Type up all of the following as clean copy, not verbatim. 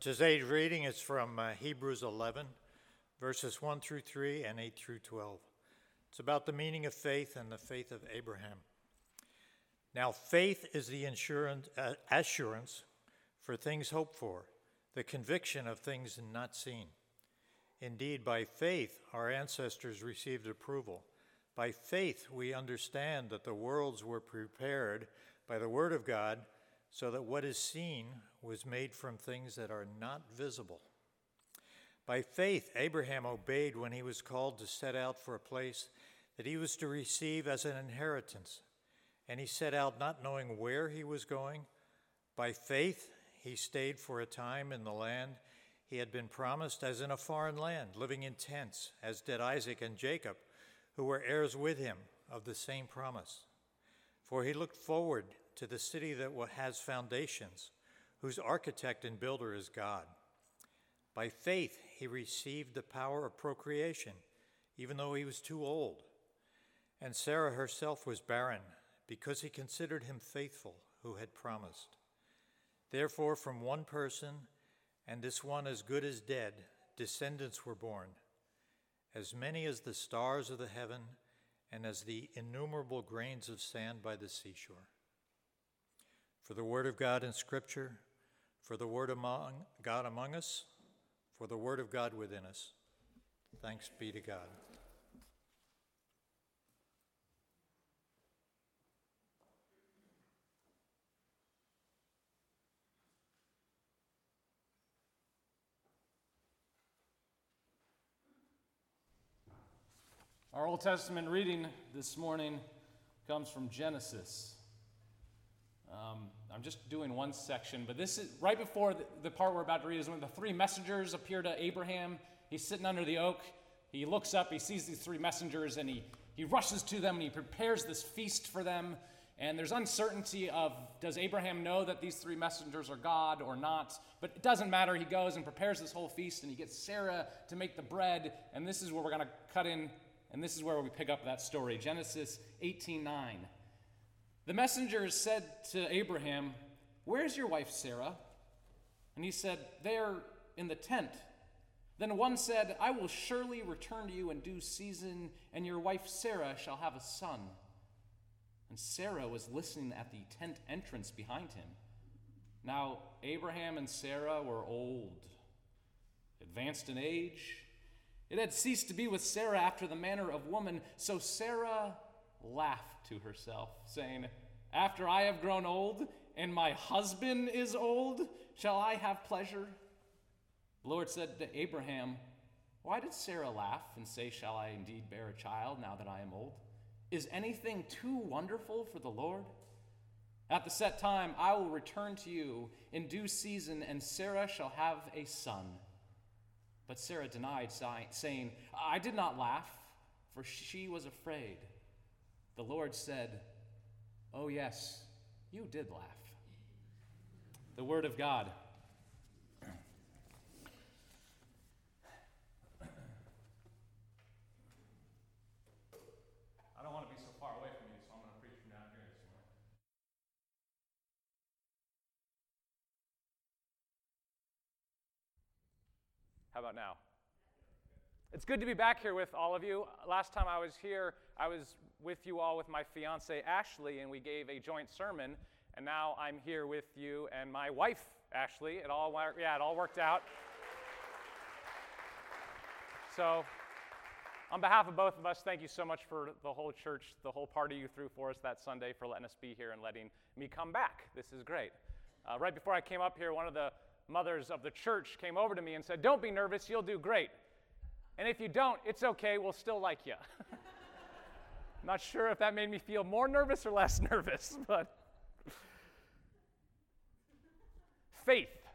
Today's reading is from Hebrews 11, verses 1 through 3 and 8 through 12. It's about the meaning of faith and the faith of Abraham. Now, faith is the assurance for things hoped for, the conviction of things not seen. Indeed, by faith our ancestors received approval. By faith we understand that the worlds were prepared by the word of God, so that what is seen was made from things that are not visible. By faith, Abraham obeyed when he was called to set out for a place that he was to receive as an inheritance, and he set out not knowing where he was going. By faith, he stayed for a time in the land he had been promised as in a foreign land, living in tents, as did Isaac and Jacob, who were heirs with him of the same promise. For he looked forward to the city that has foundations, whose architect and builder is God. By faith, he received the power of procreation, even though he was too old. And Sarah herself was barren, because he considered him faithful who had promised. Therefore, from one person, and this one as good as dead, descendants were born, as many as the stars of the heaven, and as the innumerable grains of sand by the seashore. For the word of God in Scripture, for the word of God among us, for the word of God within us. Thanks be to God. Our Old Testament reading this morning comes from Genesis. I'm just doing one section, but this is right before the part we're about to read is when the three messengers appear to Abraham. He's sitting under the oak. He looks up, he sees these three messengers, and he rushes to them, and he prepares this feast for them. And there's uncertainty of, does Abraham know that these three messengers are God or not? But it doesn't matter. He goes and prepares this whole feast, and he gets Sarah to make the bread. And this is where we're going to cut in, and this is where we pick up that story. Genesis 18:9. The messengers said to Abraham, "Where's your wife Sarah?" And he said, "There in the tent." Then one said, "I will surely return to you in due season, and your wife Sarah shall have a son." And Sarah was listening at the tent entrance behind him. Now Abraham and Sarah were old, advanced in age. It had ceased to be with Sarah after the manner of woman, so Sarah laughed to herself, saying, "After I have grown old, and my husband is old, shall I have pleasure?" The Lord said to Abraham, "Why did Sarah laugh and say, 'Shall I indeed bear a child now that I am old?' Is anything too wonderful for the Lord? At the set time, I will return to you in due season, and Sarah shall have a son." But Sarah denied, saying, "I did not laugh," for she was afraid. The Lord said, "Oh yes, you did laugh." The word of God. I don't want to be so far away from you, so I'm going to preach from down here this morning. How about now? It's good to be back here with all of you. Last time I was here, I was with you all with my fiancée, Ashley, and we gave a joint sermon. And now I'm here with you and my wife, Ashley. It all worked out. So on behalf of both of us, thank you so much for the whole church, the whole party you threw for us that Sunday, for letting us be here and letting me come back. This is great. Right before I came up here, one of the mothers of the church came over to me and said, "Don't be nervous, you'll do great. And if you don't, it's okay, we'll still like you." I'm not sure if that made me feel more nervous or less nervous, but faith,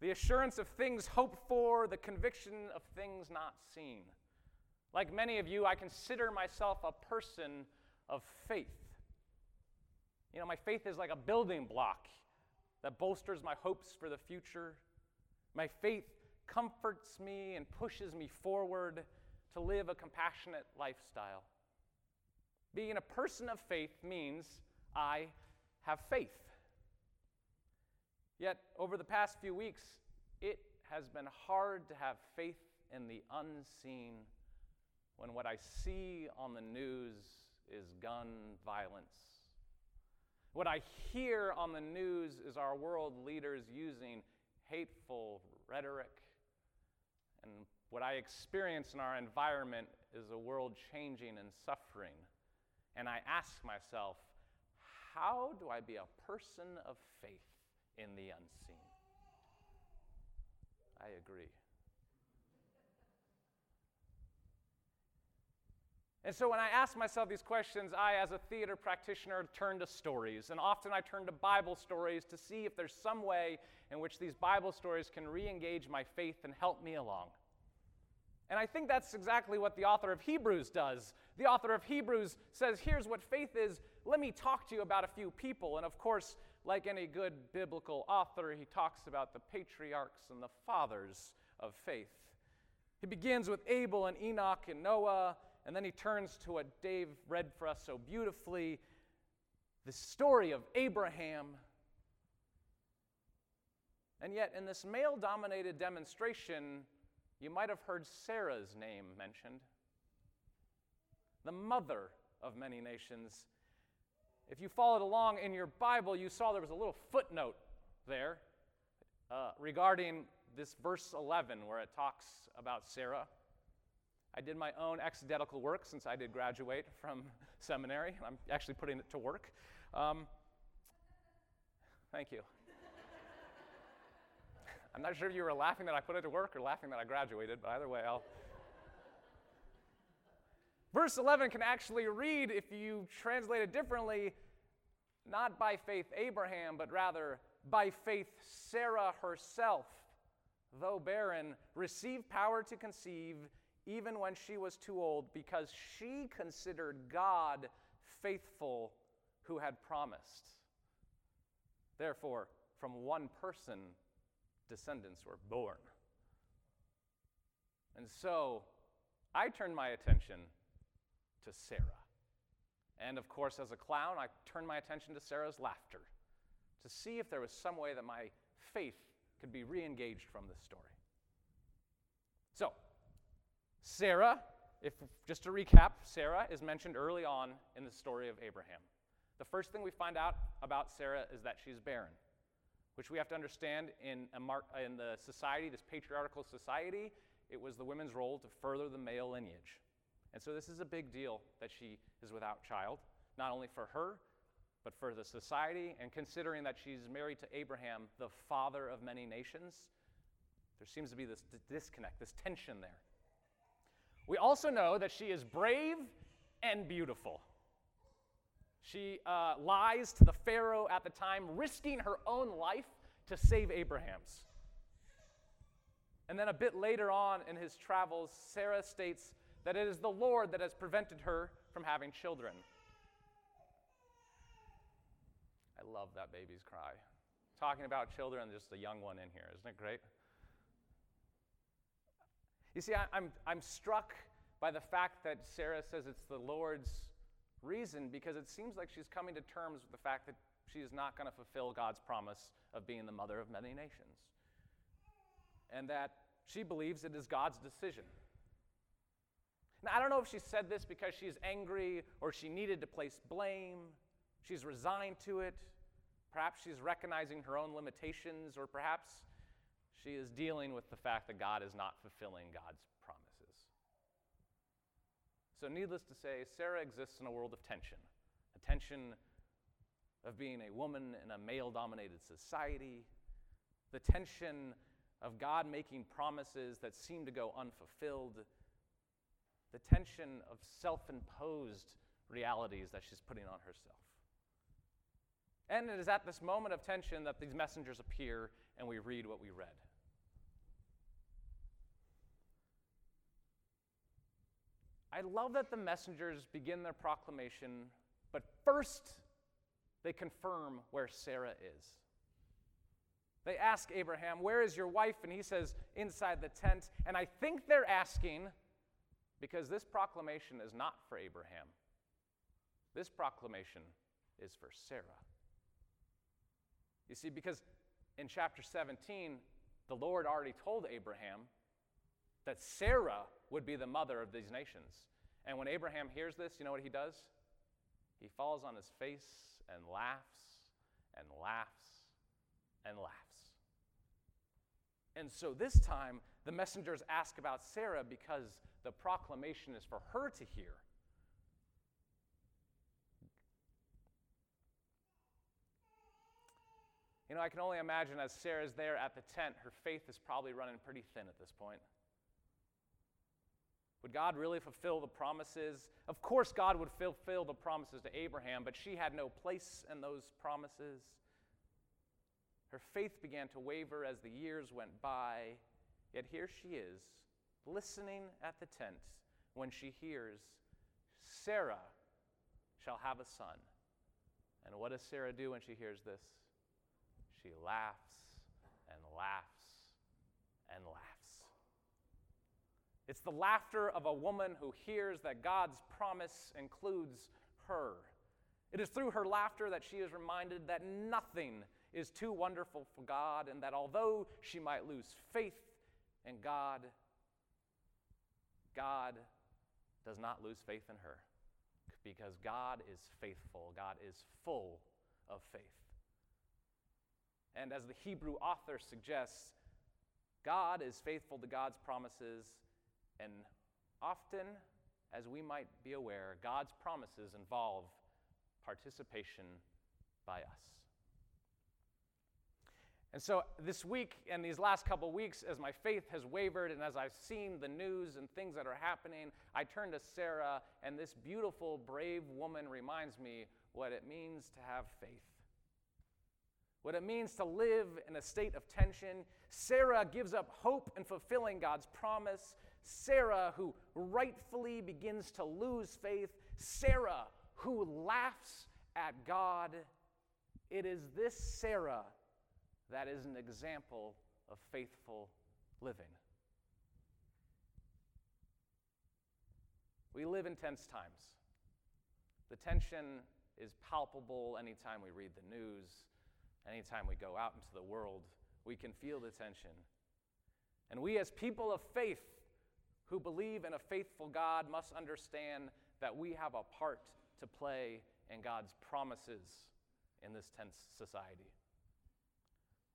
the assurance of things hoped for, the conviction of things not seen. Like many of you, I consider myself a person of faith. You know, my faith is like a building block that bolsters my hopes for the future. My faith comforts me and pushes me forward to live a compassionate lifestyle. Being a person of faith means I have faith. Yet, over the past few weeks, It has been hard to have faith in the unseen when what I see on the news is gun violence. What I hear on the news is our world leaders using hateful rhetoric. And what I experience in our environment is a world changing and suffering. And I ask myself, how do I be a person of faith in the unseen? I agree. And so when I ask myself these questions, I, as a theater practitioner, turn to stories. And often I turn to Bible stories to see if there's some way in which these Bible stories can re-engage my faith and help me along. And I think that's exactly what the author of Hebrews does. The author of Hebrews says, here's what faith is. Let me talk to you about a few people. And of course, like any good biblical author, he talks about the patriarchs and the fathers of faith. He begins with Abel and Enoch and Noah, and then he turns to what Dave read for us so beautifully, the story of Abraham. And yet, in this male-dominated demonstration, you might have heard Sarah's name mentioned, the mother of many nations. If you followed along in your Bible, you saw there was a little footnote there regarding this verse 11 where it talks about Sarah. I did my own exegetical work since I did graduate from seminary. I'm actually putting it to work. Thank you. I'm not sure if you were laughing that I put it to work or laughing that I graduated, but either way, I'll... Verse 11 can actually read, if you translate it differently, not by faith Abraham, but rather by faith Sarah herself, though barren, received power to conceive even when she was too old, because she considered God faithful who had promised. Therefore, from one person, descendants were born. And so I turned my attention to Sarah. And of course, as a clown, I turned my attention to Sarah's laughter to see if there was some way that my faith could be re-engaged from this story. So, Sarah, just to recap, Sarah is mentioned early on in the story of Abraham. The first thing we find out about Sarah is that she's barren, which we have to understand in the society, this patriarchal society, it was the women's role to further the male lineage. And so this is a big deal that she is without child, not only for her, but for the society. And considering that she's married to Abraham, the father of many nations, there seems to be this disconnect, this tension there. We also know that she is brave and beautiful. She lies to the Pharaoh at the time, risking her own life to save Abraham's. And then a bit later on in his travels, Sarah states that it is the Lord that has prevented her from having children. I love that baby's cry. Talking about children, just a young one in here, isn't it great? You see, I'm struck by the fact that Sarah says it's the Lord's reason, because it seems like she's coming to terms with the fact that she is not going to fulfill God's promise of being the mother of many nations, and that she believes it is God's decision. Now, I don't know if she said this because she's angry or she needed to place blame. She's resigned to it. Perhaps she's recognizing her own limitations, or perhaps she is dealing with the fact that God is not fulfilling God's promises. So needless to say, Sarah exists in a world of tension, a tension of being a woman in a male-dominated society, the tension of God making promises that seem to go unfulfilled, the tension of self-imposed realities that she's putting on herself. And it is at this moment of tension that these messengers appear and we read what we read. I love that the messengers begin their proclamation, but first they confirm where Sarah is. They ask Abraham, "Where is your wife?" And he says, "Inside the tent." And I think they're asking because this proclamation is not for Abraham. This proclamation is for Sarah. You see, because in chapter 17, the Lord already told Abraham that Sarah would be the mother of these nations. And when Abraham hears this, you know what he does? He falls on his face and laughs and laughs and laughs. And so this time, the messengers ask about Sarah because the proclamation is for her to hear. You know, I can only imagine as Sarah's there at the tent, her faith is probably running pretty thin at this point. Would God really fulfill the promises? Of course God would fulfill the promises to Abraham, but she had no place in those promises. Her faith began to waver as the years went by, yet here she is, listening at the tent when she hears, Sarah shall have a son. And what does Sarah do when she hears this? She laughs and laughs and laughs. It's the laughter of a woman who hears that God's promise includes her. It is through her laughter that she is reminded that nothing is too wonderful for God, and that although she might lose faith in God, God does not lose faith in her, because God is faithful. God is full of faith. And as the Hebrew author suggests, God is faithful to God's promises, and often, as we might be aware, God's promises involve participation by us. And so this week and these last couple weeks, as my faith has wavered and as I've seen the news and things that are happening, I turn to Sarah, and this beautiful, brave woman reminds me what it means to have faith, what it means to live in a state of tension. Sarah gives up hope in fulfilling God's promise. Sarah, who rightfully begins to lose faith. Sarah, who laughs at God. It is this Sarah that is an example of faithful living. We live in tense times. The tension is palpable anytime we read the news. Anytime we go out into the world, we can feel the tension. And we as people of faith who believe in a faithful God must understand that we have a part to play in God's promises in this tense society.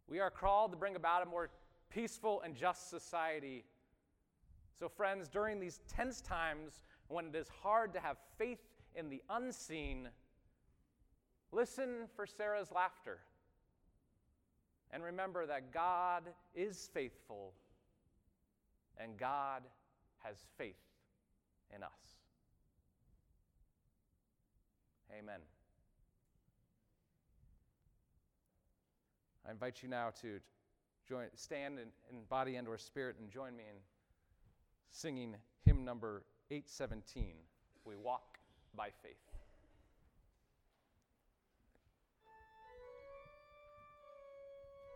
We are called to bring about a more peaceful and just society. So friends, during these tense times when it is hard to have faith in the unseen, listen for Sarah's laughter. And remember that God is faithful, and God has faith in us. Amen. I invite you now to join, stand in body and or spirit, and join me in singing hymn number 817, We Walk by Faith.